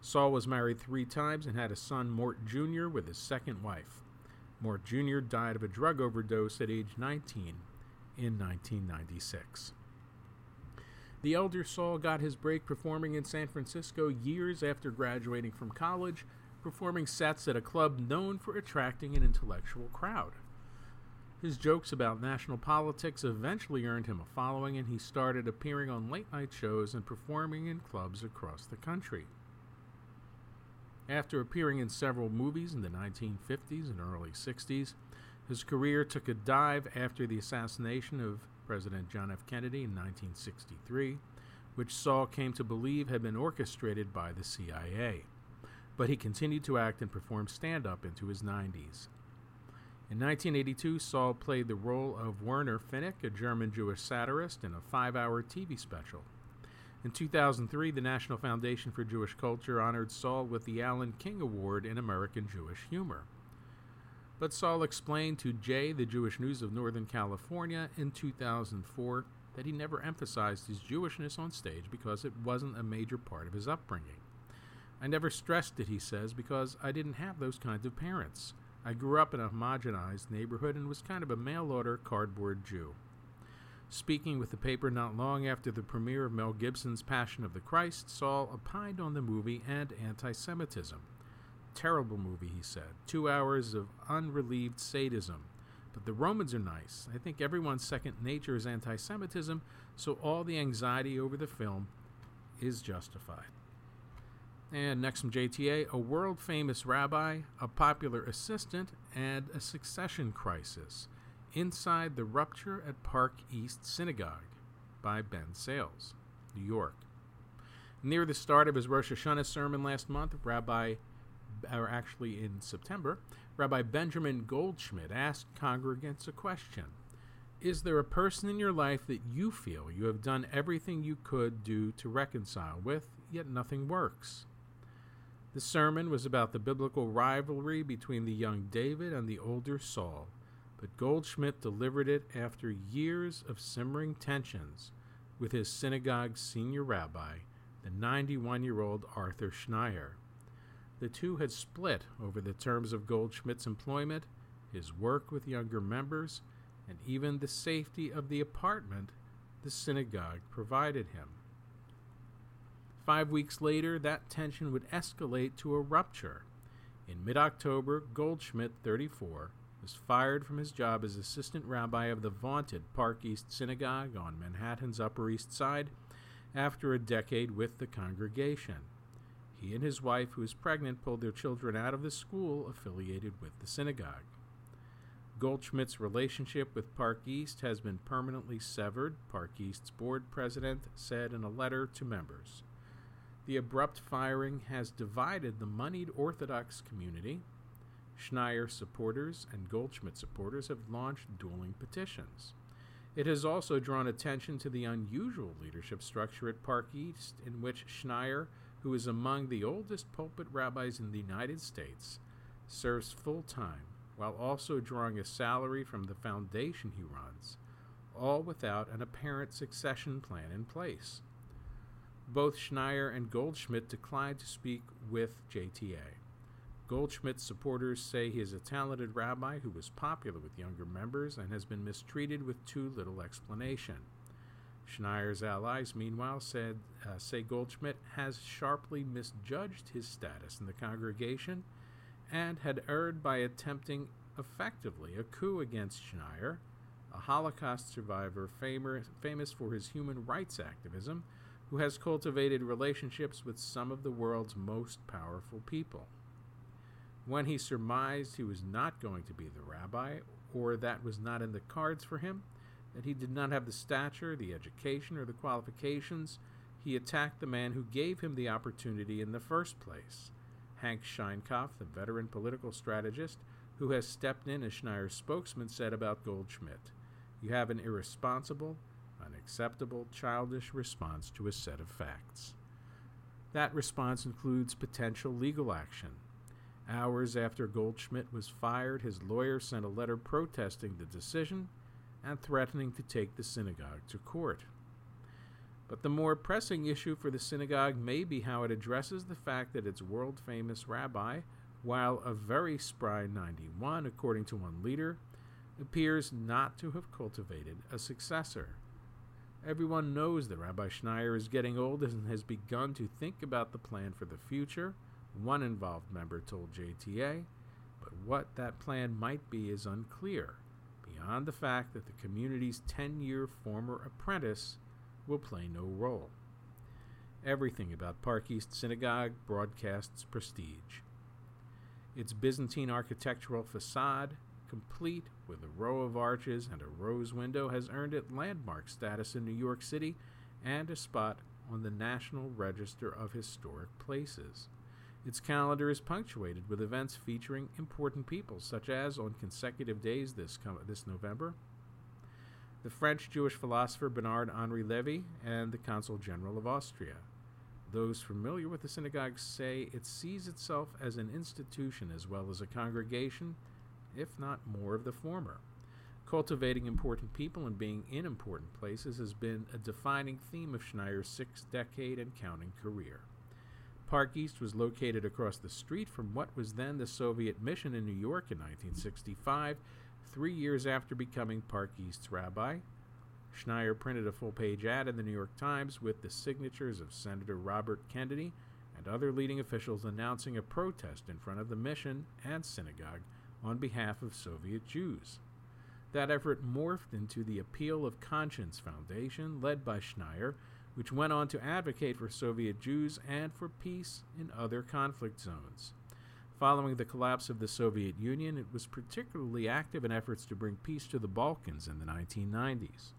Saul was married 3 times and had a son, Mort Jr., with his second wife. Mort Jr. died of a drug overdose at age 19 in 1996. The elder Saul got his break performing in San Francisco years after graduating from college, performing sets at a club known for attracting an intellectual crowd. His jokes about national politics eventually earned him a following, and he started appearing on late-night shows and performing in clubs across the country. After appearing in several movies in the 1950s and early 60s, his career took a dive after the assassination of President John F. Kennedy in 1963, which Saul came to believe had been orchestrated by the CIA. But he continued to act and perform stand-up into his 90s. In 1982, Saul played the role of Werner Finnick, a German Jewish satirist, in a 5-hour TV special. In 2003, the National Foundation for Jewish Culture honored Saul with the Alan King Award in American Jewish Humor. But Saul explained to Jay, the Jewish News of Northern California, in 2004 that he never emphasized his Jewishness on stage because it wasn't a major part of his upbringing. "I never stressed it," he says, "because I didn't have those kinds of parents. I grew up in a homogenized neighborhood and was kind of a mail-order cardboard Jew." Speaking with the paper not long after the premiere of Mel Gibson's Passion of the Christ, Saul opined on the movie and anti-Semitism. "Terrible movie," he said. 2 hours of unrelieved sadism. But the Romans are nice. I think everyone's second nature is anti-Semitism, so all the anxiety over the film is justified." And next from JTA, a world-famous rabbi, a popular assistant, and a succession crisis. Inside the Rupture at Park East Synagogue by Ben Sales, New York. Near the start of his Rosh Hashanah sermon last month, in September, Rabbi Benjamin Goldschmidt asked congregants a question. Is there a person in your life that you feel you have done everything you could do to reconcile with, yet nothing works? The sermon was about the biblical rivalry between the young David and the older Saul, but Goldschmidt delivered it after years of simmering tensions with his synagogue's senior rabbi, the 91-year-old Arthur Schneier. The two had split over the terms of Goldschmidt's employment, his work with younger members, and even the safety of the apartment the synagogue provided him. 5 weeks later, that tension would escalate to a rupture. In mid-October, Goldschmidt, 34, was fired from his job as assistant rabbi of the vaunted Park East Synagogue on Manhattan's Upper East Side after a decade with the congregation. He and his wife, who is pregnant, pulled their children out of the school affiliated with the synagogue. Goldschmidt's relationship with Park East has been permanently severed, Park East's board president said in a letter to members. The abrupt firing has divided the moneyed Orthodox community. Schneier supporters and Goldschmidt supporters have launched dueling petitions. It has also drawn attention to the unusual leadership structure at Park East, in which Schneier, who is among the oldest pulpit rabbis in the United States, serves full-time while also drawing a salary from the foundation he runs, all without an apparent succession plan in place. Both Schneier and Goldschmidt declined to speak with JTA. Goldschmidt's supporters say he is a talented rabbi who was popular with younger members and has been mistreated with too little explanation. Schneier's allies, meanwhile, say Goldschmidt has sharply misjudged his status in the congregation and had erred by attempting effectively a coup against Schneier, a Holocaust survivor famous for his human rights activism, who has cultivated relationships with some of the world's most powerful people. When he surmised he was not going to be the rabbi, or that was not in the cards for him, that he did not have the stature, the education, or the qualifications, he attacked the man who gave him the opportunity in the first place, Hank Scheinkoff, the veteran political strategist who has stepped in as Schneier's spokesman, said about Goldschmidt. You have an irresponsible, unacceptable, childish response to a set of facts. That response includes potential legal action. Hours after Goldschmidt was fired, his lawyer sent a letter protesting the decision and threatening to take the synagogue to court. But the more pressing issue for the synagogue may be how it addresses the fact that its world-famous rabbi, while a very spry 91, according to one leader, appears not to have cultivated a successor. Everyone knows that Rabbi Schneier is getting old and has begun to think about the plan for the future, one involved member told JTA, but what that plan might be is unclear, beyond the fact that the community's 10-year former apprentice will play no role. Everything about Park East Synagogue broadcasts prestige. Its Byzantine architectural facade, complete with a row of arches and a rose window, has earned it landmark status in New York City and a spot on the National Register of Historic Places. Its calendar is punctuated with events featuring important people, such as, on consecutive days this November, the French Jewish philosopher Bernard-Henri Levy and the Consul General of Austria. Those familiar with the synagogue say it sees itself as an institution as well as a congregation, if not more of the former. Cultivating important people and being in important places has been a defining theme of Schneier's six-decade and counting career. Park East was located across the street from what was then the Soviet Mission in New York in 1965, 3 years after becoming Park East's rabbi. Schneier printed a full-page ad in the New York Times with the signatures of Senator Robert Kennedy and other leading officials announcing a protest in front of the mission and synagogue on behalf of Soviet Jews. That effort morphed into the Appeal of Conscience Foundation, led by Schneier, which went on to advocate for Soviet Jews and for peace in other conflict zones. Following the collapse of the Soviet Union, it was particularly active in efforts to bring peace to the Balkans in the 1990s.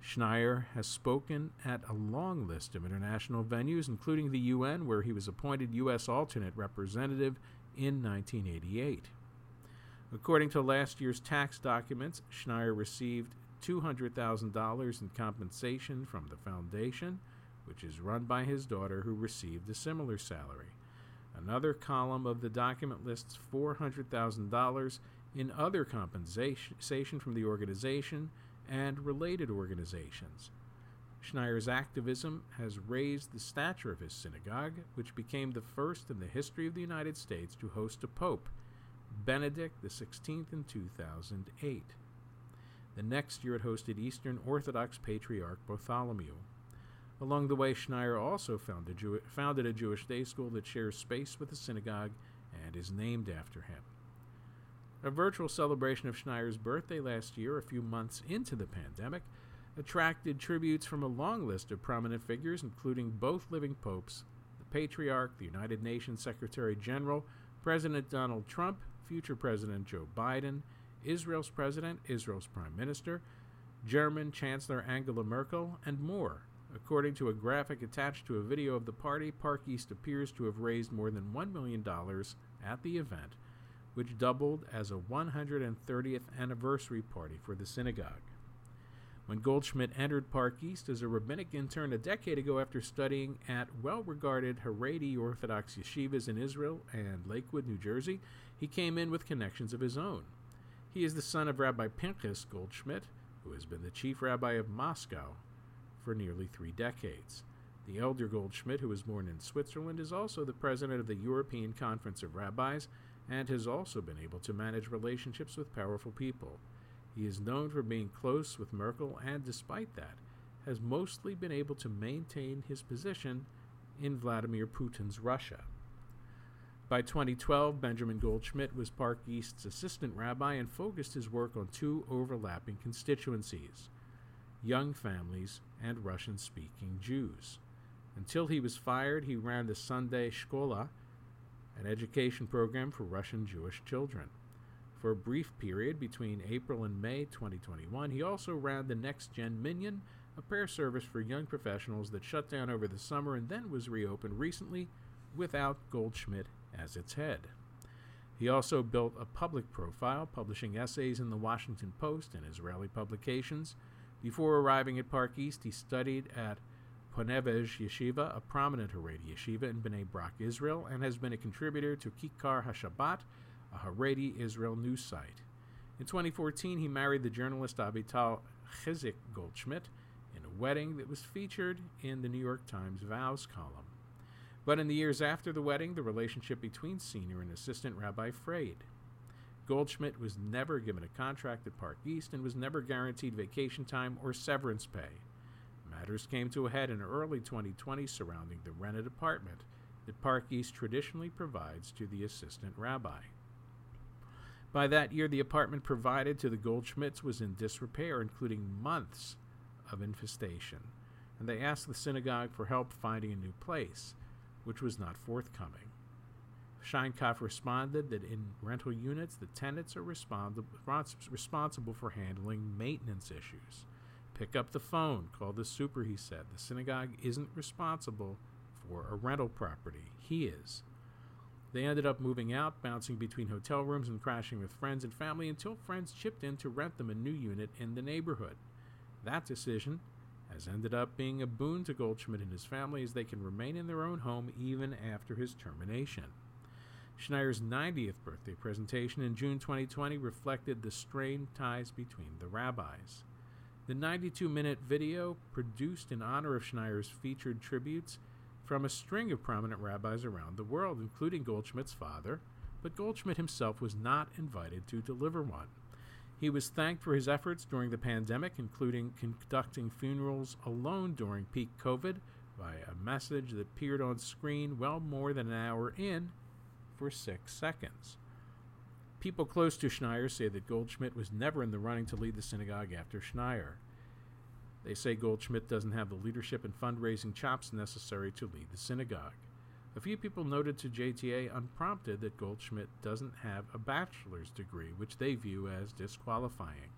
Schneier has spoken at a long list of international venues, including the UN, where he was appointed U.S. alternate representative in 1988. According to last year's tax documents, Schneier received $200,000 in compensation from the foundation, which is run by his daughter, who received a similar salary. Another column of the document lists $400,000 in other compensation from the organization and related organizations. Schneier's activism has raised the stature of his synagogue, which became the first in the history of the United States to host a pope, Benedict XVI, in 2008. The next year it hosted Eastern Orthodox Patriarch Bartholomew. Along the way, Schneier also founded a Jewish day school that shares space with the synagogue and is named after him. A virtual celebration of Schneier's birthday last year, a few months into the pandemic, attracted tributes from a long list of prominent figures, including both living popes, the Patriarch, the United Nations Secretary General, President Donald Trump, future President Joe Biden, Israel's President, Israel's Prime Minister, German Chancellor Angela Merkel, and more. According to a graphic attached to a video of the party, Park East appears to have raised more than $1 million at the event, which doubled as a 130th anniversary party for the synagogue. When Goldschmidt entered Park East as a rabbinic intern a decade ago after studying at well-regarded Haredi Orthodox yeshivas in Israel and Lakewood, New Jersey, he came in with connections of his own. He is the son of Rabbi Pinchas Goldschmidt, who has been the chief rabbi of Moscow for nearly 3 decades. The elder Goldschmidt, who was born in Switzerland, is also the president of the European Conference of Rabbis and has also been able to manage relationships with powerful people. He is known for being close with Merkel and, despite that, has mostly been able to maintain his position in Vladimir Putin's Russia. By 2012, Benjamin Goldschmidt was Park East's assistant rabbi and focused his work on 2 overlapping constituencies: young families and Russian-speaking Jews. Until he was fired, he ran the Sunday Shkola, an education program for Russian Jewish children. For a brief period between April and May 2021, he also ran the Next Gen Minyan, a prayer service for young professionals that shut down over the summer and then was reopened recently without Goldschmidt as its head. He also built a public profile, publishing essays in the Washington Post and Israeli publications. Before arriving at Park East, he studied at Ponevez Yeshiva, a prominent Haredi yeshiva in Bnei Brak, Israel, and has been a contributor to Kikar HaShabbat, a Haredi Israel news site. In 2014, he married the journalist Avital Chizik Goldschmidt in a wedding that was featured in the New York Times Vows column. But in the years after the wedding, the relationship between senior and assistant rabbi frayed. Goldschmidt was never given a contract at Park East and was never guaranteed vacation time or severance pay. Matters came to a head in early 2020 surrounding the rented apartment that Park East traditionally provides to the assistant rabbi. By that year, the apartment provided to the Goldschmidts was in disrepair, including months of infestation, and they asked the synagogue for help finding a new place, which was not forthcoming. Sheinkopf responded that in rental units, the tenants are responsible for handling maintenance issues. Pick up the phone, call the super, he said. The synagogue isn't responsible for a rental property. He is. They ended up moving out, bouncing between hotel rooms and crashing with friends and family until friends chipped in to rent them a new unit in the neighborhood. That decision has ended up being a boon to Goldschmidt and his family, as they can remain in their own home even after his termination. Schneier's 90th birthday presentation in June 2020 reflected the strained ties between the rabbis. The 92-minute video, produced in honor of Schneier's featured tributes from a string of prominent rabbis around the world, including Goldschmidt's father, but Goldschmidt himself was not invited to deliver one. He was thanked for his efforts during the pandemic, including conducting funerals alone during peak COVID, by a message that appeared on screen well more than an hour in for 6 seconds. People close to Schneier say that Goldschmidt was never in the running to lead the synagogue after Schneier. They say Goldschmidt doesn't have the leadership and fundraising chops necessary to lead the synagogue. A few people noted to JTA unprompted that Goldschmidt doesn't have a bachelor's degree, which they view as disqualifying.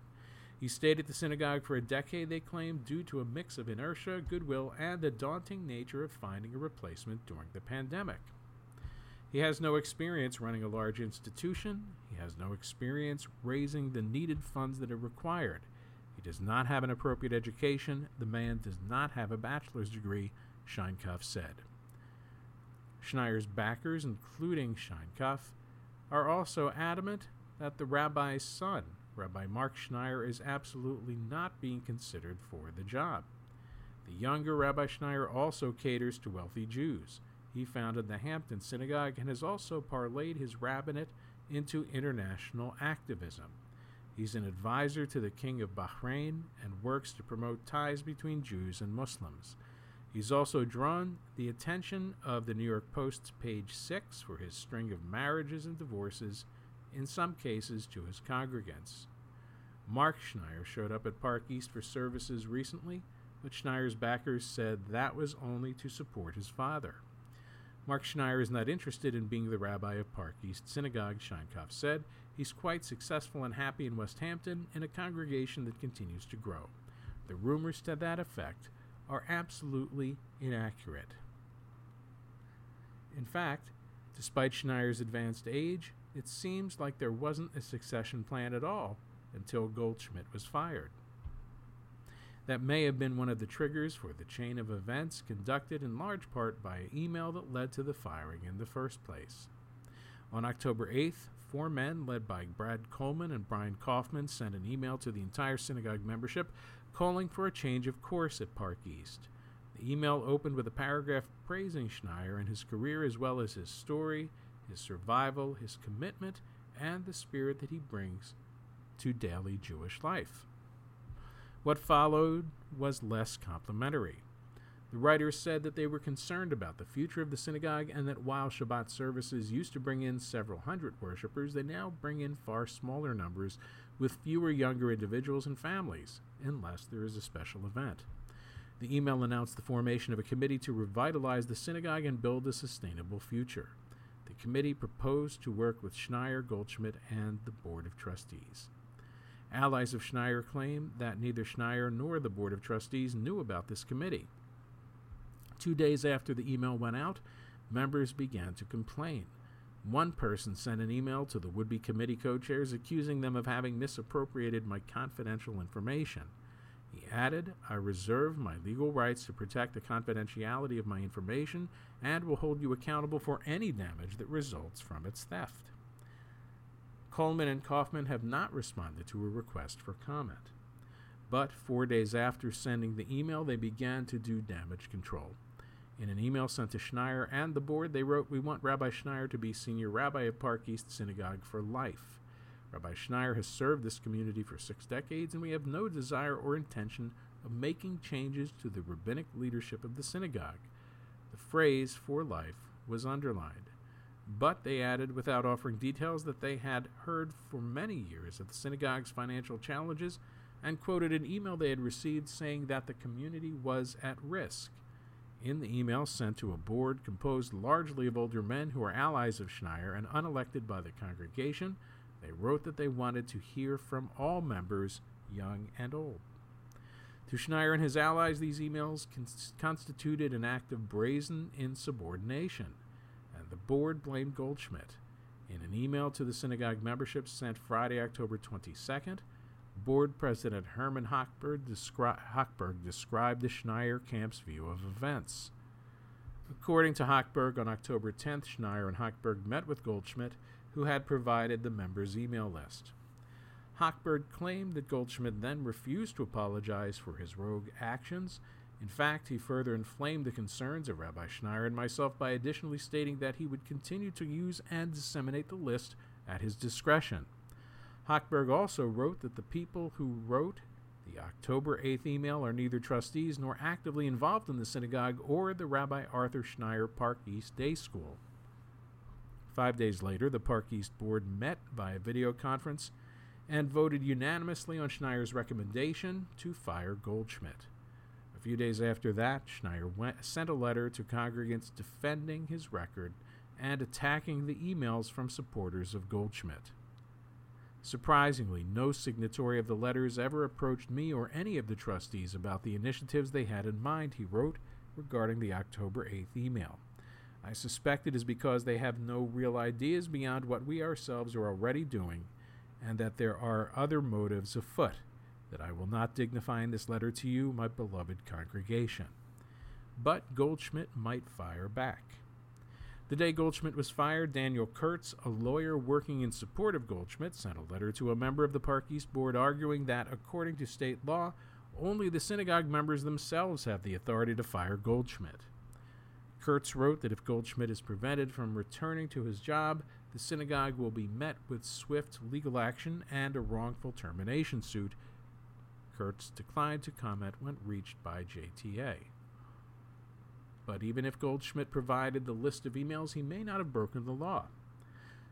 He stayed at the synagogue for a decade, they claim, due to a mix of inertia, goodwill, and the daunting nature of finding a replacement during the pandemic. He has no experience running a large institution. He has no experience raising the needed funds that are required. He does not have an appropriate education. The man does not have a bachelor's degree, Sheinkoff said. Schneier's backers, including Sheinkoff, are also adamant that the rabbi's son, Rabbi Mark Schneier, is absolutely not being considered for the job. The younger Rabbi Schneier also caters to wealthy Jews. He founded the Hampton Synagogue and has also parlayed his rabbinate into international activism. He's an advisor to the King of Bahrain and works to promote ties between Jews and Muslims. He's also drawn the attention of the New York Post's page 6 for his string of marriages and divorces, in some cases to his congregants. Mark Schneier showed up at Park East for services recently, but Schneier's backers said that was only to support his father. Mark Schneier is not interested in being the rabbi of Park East Synagogue, Sheinkoff said. He's quite successful and happy in West Hampton, in a congregation that continues to grow. The rumors to that effect are absolutely inaccurate. In fact, despite Schneier's advanced age, it seems like there wasn't a succession plan at all until Goldschmidt was fired. That may have been one of the triggers for the chain of events conducted in large part by email that led to the firing in the first place. On October 8th, 4 men led by Brad Coleman and Brian Kaufman sent an email to the entire synagogue membership calling for a change of course at Park East. The email opened with a paragraph praising Schneier and his career, as well as his story, his survival, his commitment, and the spirit that he brings to daily Jewish life. What followed was less complimentary. The writers said that they were concerned about the future of the synagogue and that while Shabbat services used to bring in several hundred worshipers, they now bring in far smaller numbers with fewer younger individuals and families, unless there is a special event. The email announced the formation of a committee to revitalize the synagogue and build a sustainable future. The committee proposed to work with Schneier, Goldschmidt, and the Board of Trustees. Allies of Schneier claim that neither Schneier nor the Board of Trustees knew about this committee. 2 days after the email went out, members began to complain. One person sent an email to the would-be committee co-chairs accusing them of having misappropriated my confidential information. He added, "I reserve my legal rights to protect the confidentiality of my information and will hold you accountable for any damage that results from its theft." Coleman and Kaufman have not responded to a request for comment. But 4 days after sending the email, they began to do damage control. In an email sent to Schneier and the board, they wrote, "We want Rabbi Schneier to be senior rabbi of Park East Synagogue for life. Rabbi Schneier has served this community for 6 decades, and we have no desire or intention of making changes to the rabbinic leadership of the synagogue." The phrase "for life" was underlined. But they added, without offering details, that they had heard for many years of the synagogue's financial challenges and quoted an email they had received saying that the community was at risk. In the email sent to a board composed largely of older men who are allies of Schneier and unelected by the congregation, they wrote that they wanted to hear from all members, young and old. To Schneier and his allies, these emails constituted an act of brazen insubordination, and the board blamed Goldschmidt. In an email to the synagogue membership sent Friday, October 22nd, Board President Herman Hochberg described the Schneier camp's view of events. According to Hochberg, on October 10th, Schneier and Hochberg met with Goldschmidt, who had provided the members' email list. Hochberg claimed that Goldschmidt then refused to apologize for his rogue actions. In fact, he further inflamed the concerns of Rabbi Schneier and myself by additionally stating that he would continue to use and disseminate the list at his discretion. Hochberg also wrote that the people who wrote the October 8th email are neither trustees nor actively involved in the synagogue or the Rabbi Arthur Schneier Park East Day School. 5 days later, the Park East Board met via video conference and voted unanimously on Schneier's recommendation to fire Goldschmidt. A few days after that, Schneier sent a letter to congregants defending his record and attacking the emails from supporters of Goldschmidt. Surprisingly, no signatory of the letters ever approached me or any of the trustees about the initiatives they had in mind, he wrote, regarding the October 8th email. I suspect it is because they have no real ideas beyond what we ourselves are already doing, and that there are other motives afoot that I will not dignify in this letter to you, my beloved congregation. But Goldschmidt might fire back. The day Goldschmidt was fired, Daniel Kurtz, a lawyer working in support of Goldschmidt, sent a letter to a member of the Park East Board arguing that, according to state law, only the synagogue members themselves have the authority to fire Goldschmidt. Kurtz wrote that if Goldschmidt is prevented from returning to his job, the synagogue will be met with swift legal action and a wrongful termination suit. Kurtz declined to comment when reached by JTA. But even if Goldschmidt provided the list of emails, he may not have broken the law.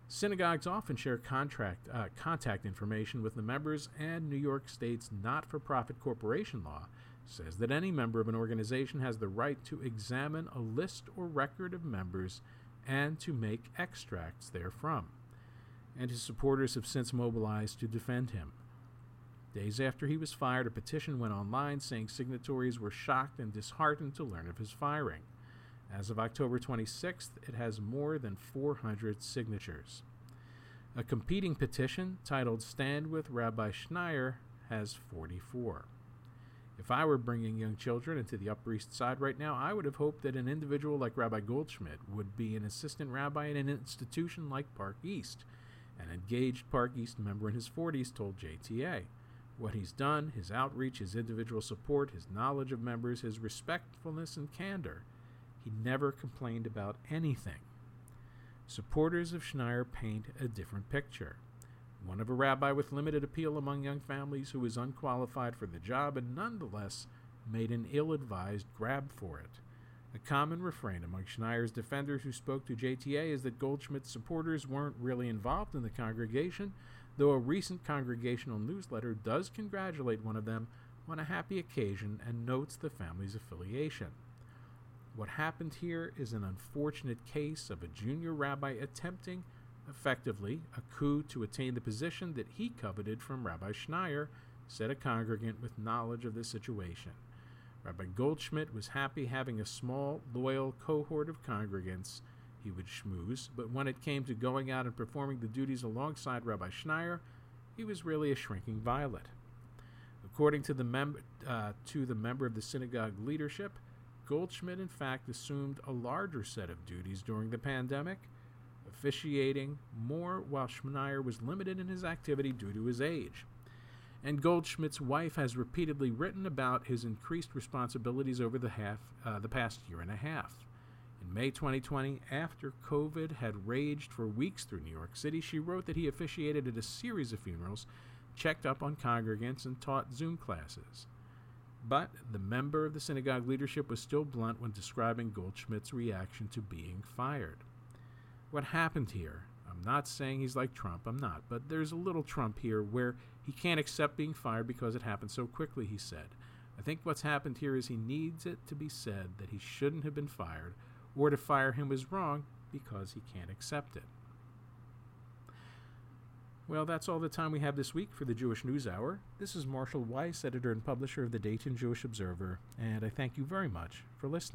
Synagogues often share contact information with the members, and New York State's not-for-profit corporation law says that any member of an organization has the right to examine a list or record of members and to make extracts therefrom. And his supporters have since mobilized to defend him. Days after he was fired, a petition went online saying signatories were shocked and disheartened to learn of his firing. As of October 26th, it has more than 400 signatures. A competing petition, titled Stand With Rabbi Schneier, has 44. If I were bringing young children into the Upper East Side right now, I would have hoped that an individual like Rabbi Goldschmidt would be an assistant rabbi in an institution like Park East. An engaged Park East member in his 40s told JTA. What he's done, his outreach, his individual support, his knowledge of members, his respectfulness and candor. He never complained about anything. Supporters of Schneier paint a different picture. One of a rabbi with limited appeal among young families who is unqualified for the job and nonetheless made an ill-advised grab for it. A common refrain among Schneier's defenders who spoke to JTA is that Goldschmidt's supporters weren't really involved in the congregation, though a recent congregational newsletter does congratulate one of them on a happy occasion and notes the family's affiliation. What happened here is an unfortunate case of a junior rabbi attempting, effectively, a coup to attain the position that he coveted from Rabbi Schneier, said a congregant with knowledge of the situation. Rabbi Goldschmidt was happy having a small, loyal cohort of congregants he would schmooze, but when it came to going out and performing the duties alongside Rabbi Schneier, he was really a shrinking violet. According to the member of the synagogue leadership, Goldschmidt in fact assumed a larger set of duties during the pandemic, officiating more while Schneier was limited in his activity due to his age. And Goldschmidt's wife has repeatedly written about his increased responsibilities over the past year and a half. In May 2020, after COVID had raged for weeks through New York City, she wrote that he officiated at a series of funerals, checked up on congregants, and taught Zoom classes. But the member of the synagogue leadership was still blunt when describing Goldschmidt's reaction to being fired. What happened here? I'm not saying he's like Trump, I'm not, but there's a little Trump here where he can't accept being fired because it happened so quickly, he said. I think what's happened here is he needs it to be said that he shouldn't have been fired, or to fire him was wrong because he can't accept it. Well, that's all the time we have this week for the Jewish News Hour. This is Marshall Weiss, editor and publisher of the Dayton Jewish Observer, and I thank you very much for listening.